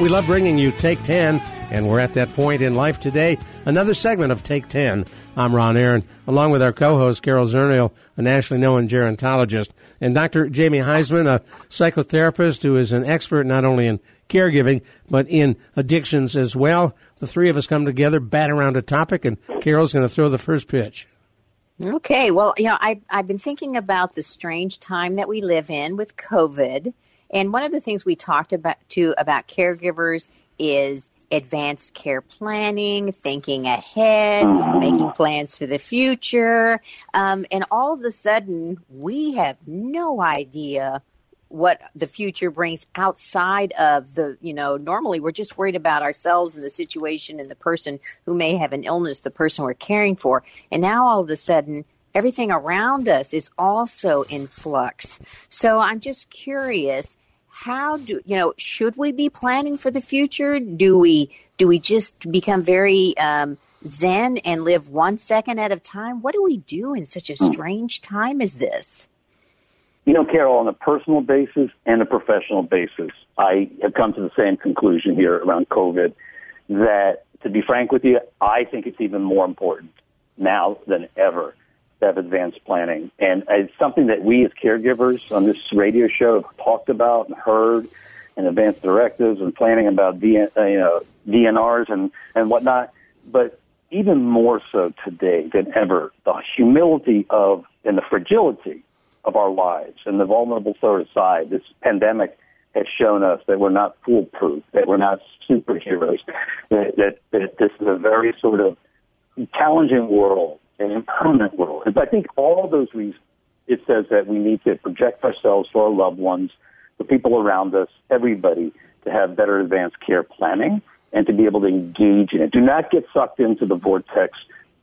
We love bringing you Take 10, and we're at that point in life today. Another segment of Take 10. I'm Ron Aaron, along with our co-host, Carol Zernial, a nationally known gerontologist, and Dr. Jamie Heisman, a psychotherapist who is an expert not only in caregiving, but in addictions as well. The three of us come together, bat around a topic, and Carol's going to throw the first pitch. Okay. Well, you know, I've been thinking about the strange time that we live in with COVID. And one of the things we talked about caregivers is advanced care planning, thinking ahead, making plans for the future. And all of a sudden, we have no idea what the future brings outside of the, you know, normally we're just worried about ourselves and the situation and the person who may have an illness, the person we're caring for. And now all of a sudden, everything around us is also in flux. So I'm just curious, how do, you know, should we be planning for the future? Do we just become very zen and live 1 second at a time? What do we do in such a strange time as this? You know, Carol, on a personal basis and a professional basis, I have come to the same conclusion here around COVID that, to be frank with you, I think it's even more important now than ever to have advanced planning. And it's something that we as caregivers on this radio show have talked about and heard, and advanced directives and planning about DNRs and whatnot. But even more so today than ever, the humility of and the fragility of our lives and the vulnerable side, this pandemic has shown us that we're not foolproof, that we're not superheroes, that this is a very sort of challenging world, an impermanent world. And I think all those reasons, it says that we need to project ourselves for our loved ones, the people around us, everybody, to have better advanced care planning and to be able to engage in it. Do not get sucked into the vortex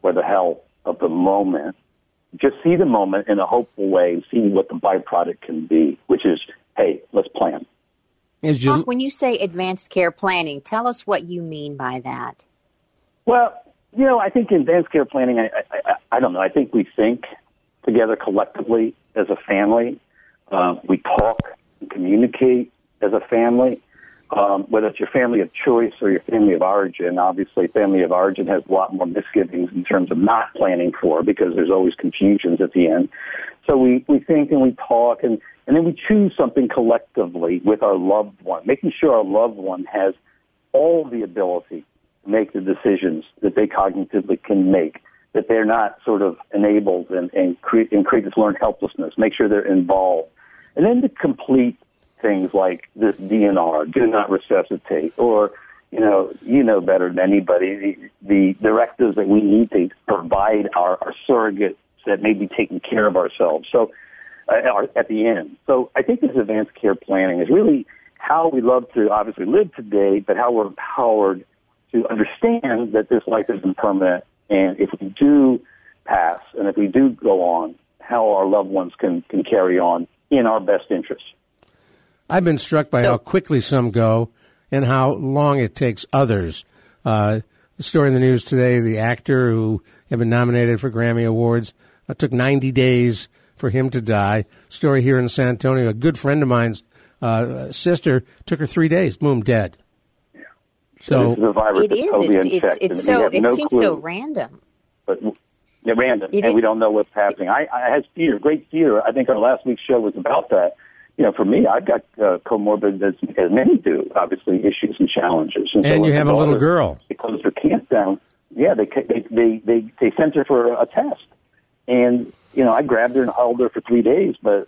or the hell of the moment. Just see the moment in a hopeful way and see what the byproduct can be, which is, hey, let's plan. When you say advanced care planning, tell us what you mean by that. Well, you know, I think advanced care planning, I don't know. I think we think together collectively as a family. We talk and communicate as a family, whether it's your family of choice or your family of origin. Obviously, family of origin has a lot more misgivings in terms of not planning for, because there's always confusions at the end. So we think and we talk, and then we choose something collectively with our loved one, making sure our loved one has all the ability to make the decisions that they cognitively can make, that they're not sort of enabled and create this learned helplessness, make sure they're involved. And then to complete things like this DNR, do not resuscitate, or, you know better than anybody, the directives that we need to provide our surrogates that may be taking care of ourselves. So at the end. So I think this advanced care planning is really how we love to obviously live today, but how we're empowered to understand that this life is impermanent. And if we do pass and if we do go on, how our loved ones can carry on in our best interest. I've been struck by how quickly some go and how long it takes others. The story in the news today, the actor who had been nominated for Grammy Awards, it took 90 days for him to die. Story here in San Antonio, a good friend of mine's sister, took her 3 days, boom, dead. Yeah. So it is. It seems so random. But yeah, random, and we don't know what's happening. I had fear, great fear. I think our last week's show was about that. You know, for me, I've got comorbid, as many do, obviously, issues and challenges. And you have a little girl. They closed her camp down. Yeah, they sent her for a test. And, you know, I grabbed her and held her for 3 days, but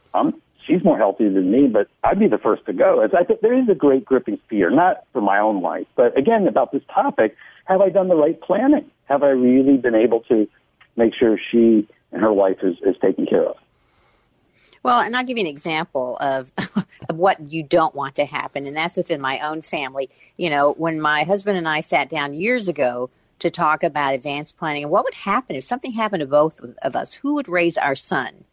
she's more healthy than me, but I'd be the first to go. I think there is a great gripping fear, not for my own life, but, again, about this topic, have I done the right planning? Have I really been able to make sure she and her life is taken care of? Well, and I'll give you an example of what you don't want to happen, and that's within my own family. You know, when my husband and I sat down years ago to talk about advanced planning and what would happen if something happened to both of us, who would raise our son?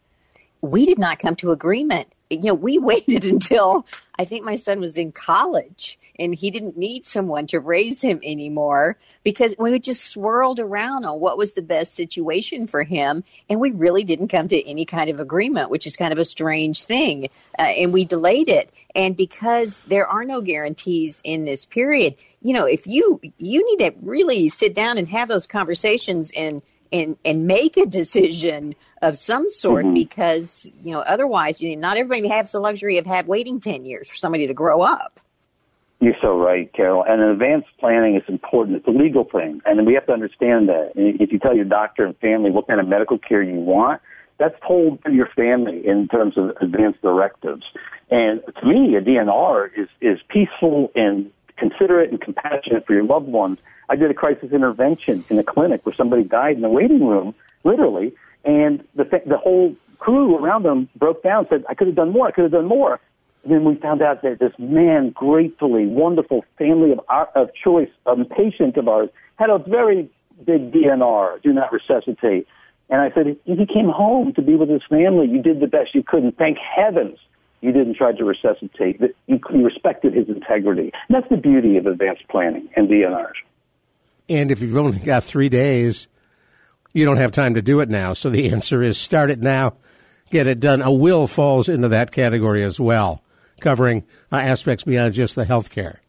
We did not come to agreement. You know, we waited until I think my son was in college and he didn't need someone to raise him anymore because we just swirled around on what was the best situation for him. And we really didn't come to any kind of agreement, which is kind of a strange thing. And we delayed it. And because there are no guarantees in this period, you know, if you need to really sit down and have those conversations and make a decision of some sort, mm-hmm. because, you know, otherwise, you know, not everybody has the luxury of waiting 10 years for somebody to grow up. You're so right, Carol. And advanced planning is important. It's a legal thing. And we have to understand that. And if you tell your doctor and family what kind of medical care you want, that's told to your family in terms of advanced directives. And to me, a DNR is peaceful and considerate and compassionate for your loved ones. I did a crisis intervention in a clinic where somebody died in the waiting room, literally, and the whole crew around them broke down and said, I could have done more. And then we found out that this man, gratefully, wonderful family of choice, patient of ours, had a very big DNR, do not resuscitate. And I said, he came home to be with his family. You did the best you could, and thank heavens you didn't try to resuscitate. You respected his integrity. And that's the beauty of advanced planning and DNRs. And if you've only got 3 days, you don't have time to do it now. So the answer is start it now, get it done. A will falls into that category as well, covering aspects beyond just the health care.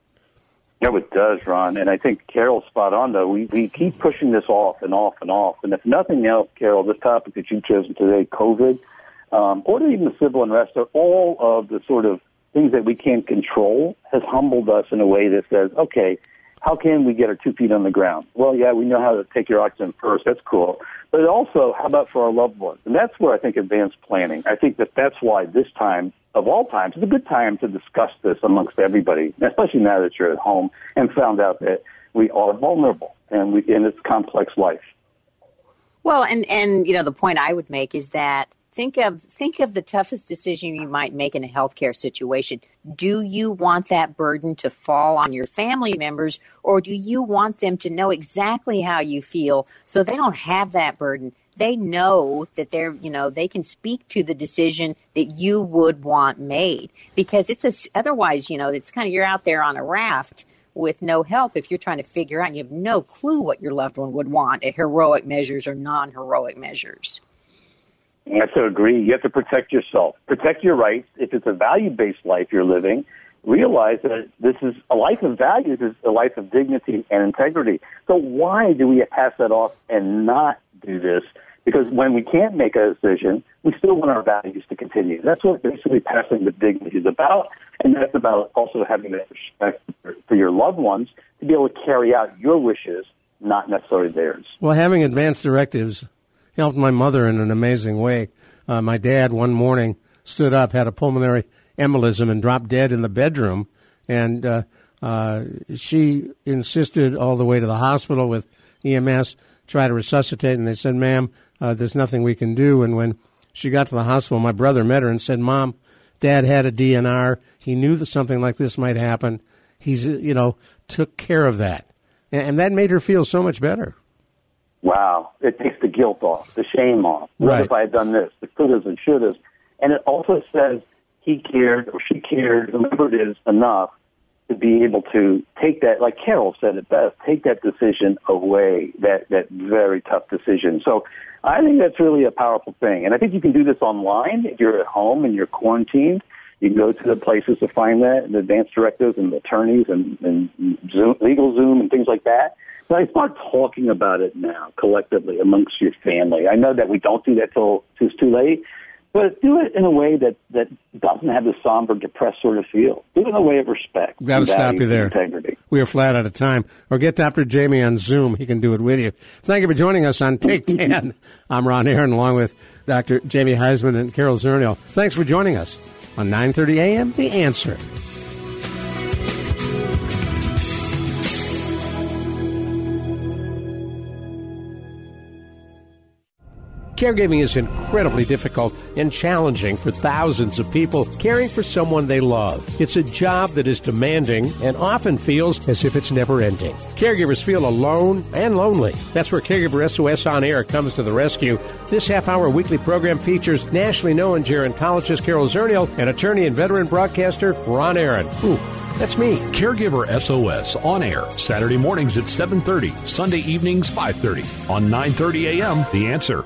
No, it does, Ron. And I think Carol's spot on, though. We keep pushing this off and off and off. And if nothing else, Carol, this topic that you've chosen today, COVID, or even the civil unrest, or all of the sort of things that we can't control, has humbled us in a way that says, okay, how can we get our 2 feet on the ground? Well, yeah, we know how to take your oxygen first. That's cool. But also, how about for our loved ones? And that's where I think advanced planning. I think that's why this time, of all times, it's a good time to discuss this amongst everybody, especially now that you're at home and found out that we are vulnerable and it's a complex life. Well, and you know, the point I would make is that think of the toughest decision you might make in a healthcare situation. Do you want that burden to fall on your family members, or do you want them to know exactly how you feel so they don't have that burden? They know that they're, you know, they can speak to the decision that you would want made, because otherwise, you know, it's kind of, you're out there on a raft with no help if you're trying to figure out, and you have no clue what your loved one would want, heroic measures or non-heroic measures. I so agree. You have to protect yourself, protect your rights. If it's a value-based life you're living, realize that this is a life of values, is a life of dignity and integrity. So why do we pass that off and not do this? Because when we can't make a decision, we still want our values to continue. That's what basically passing the dignity is about, and that's about also having that respect for your loved ones to be able to carry out your wishes, not necessarily theirs. Well, having advanced directives helped my mother in an amazing way. My dad one morning stood up, had a pulmonary embolism, and dropped dead in the bedroom. And she insisted all the way to the hospital with EMS, try to resuscitate. And they said, ma'am, there's nothing we can do. And when she got to the hospital, my brother met her and said, Mom, Dad had a DNR. He knew that something like this might happen. He's, you know, took care of that. And that made her feel so much better. Wow. It takes the guilt off, the shame off. Right. What if I had done this? The could-haves and should-haves. And it also says he cared or she cared, whoever it is, enough to be able to take that, like Carol said it best, take that decision away, that very tough decision. So I think that's really a powerful thing. And I think you can do this online if you're at home and you're quarantined. You can go to the places to find that, the advanced directives and attorneys and Zoom, Legal Zoom and things like that. But I start talking about it now collectively amongst your family. I know that we don't do that till it's too late, but do it in a way that doesn't have the somber, depressed sort of feel. Do it in a way of respect. Got to stop you there. Integrity. We are flat out of time. Or get Dr. Jamie on Zoom. He can do it with you. Thank you for joining us on Take 10. I'm Ron Aaron, along with Dr. Jamie Heisman and Carol Zernial. Thanks for joining us on 9:30 a.m. The Answer. Caregiving is incredibly difficult and challenging for thousands of people caring for someone they love. It's a job that is demanding and often feels as if it's never ending. Caregivers feel alone and lonely. That's where Caregiver SOS On Air comes to the rescue. This half-hour weekly program features nationally known gerontologist Carol Zernial and attorney and veteran broadcaster Ron Aaron. That's me. Caregiver SOS On Air, Saturday mornings at 7:30, Sunday evenings 5:30. On 9:30 a.m., The Answer.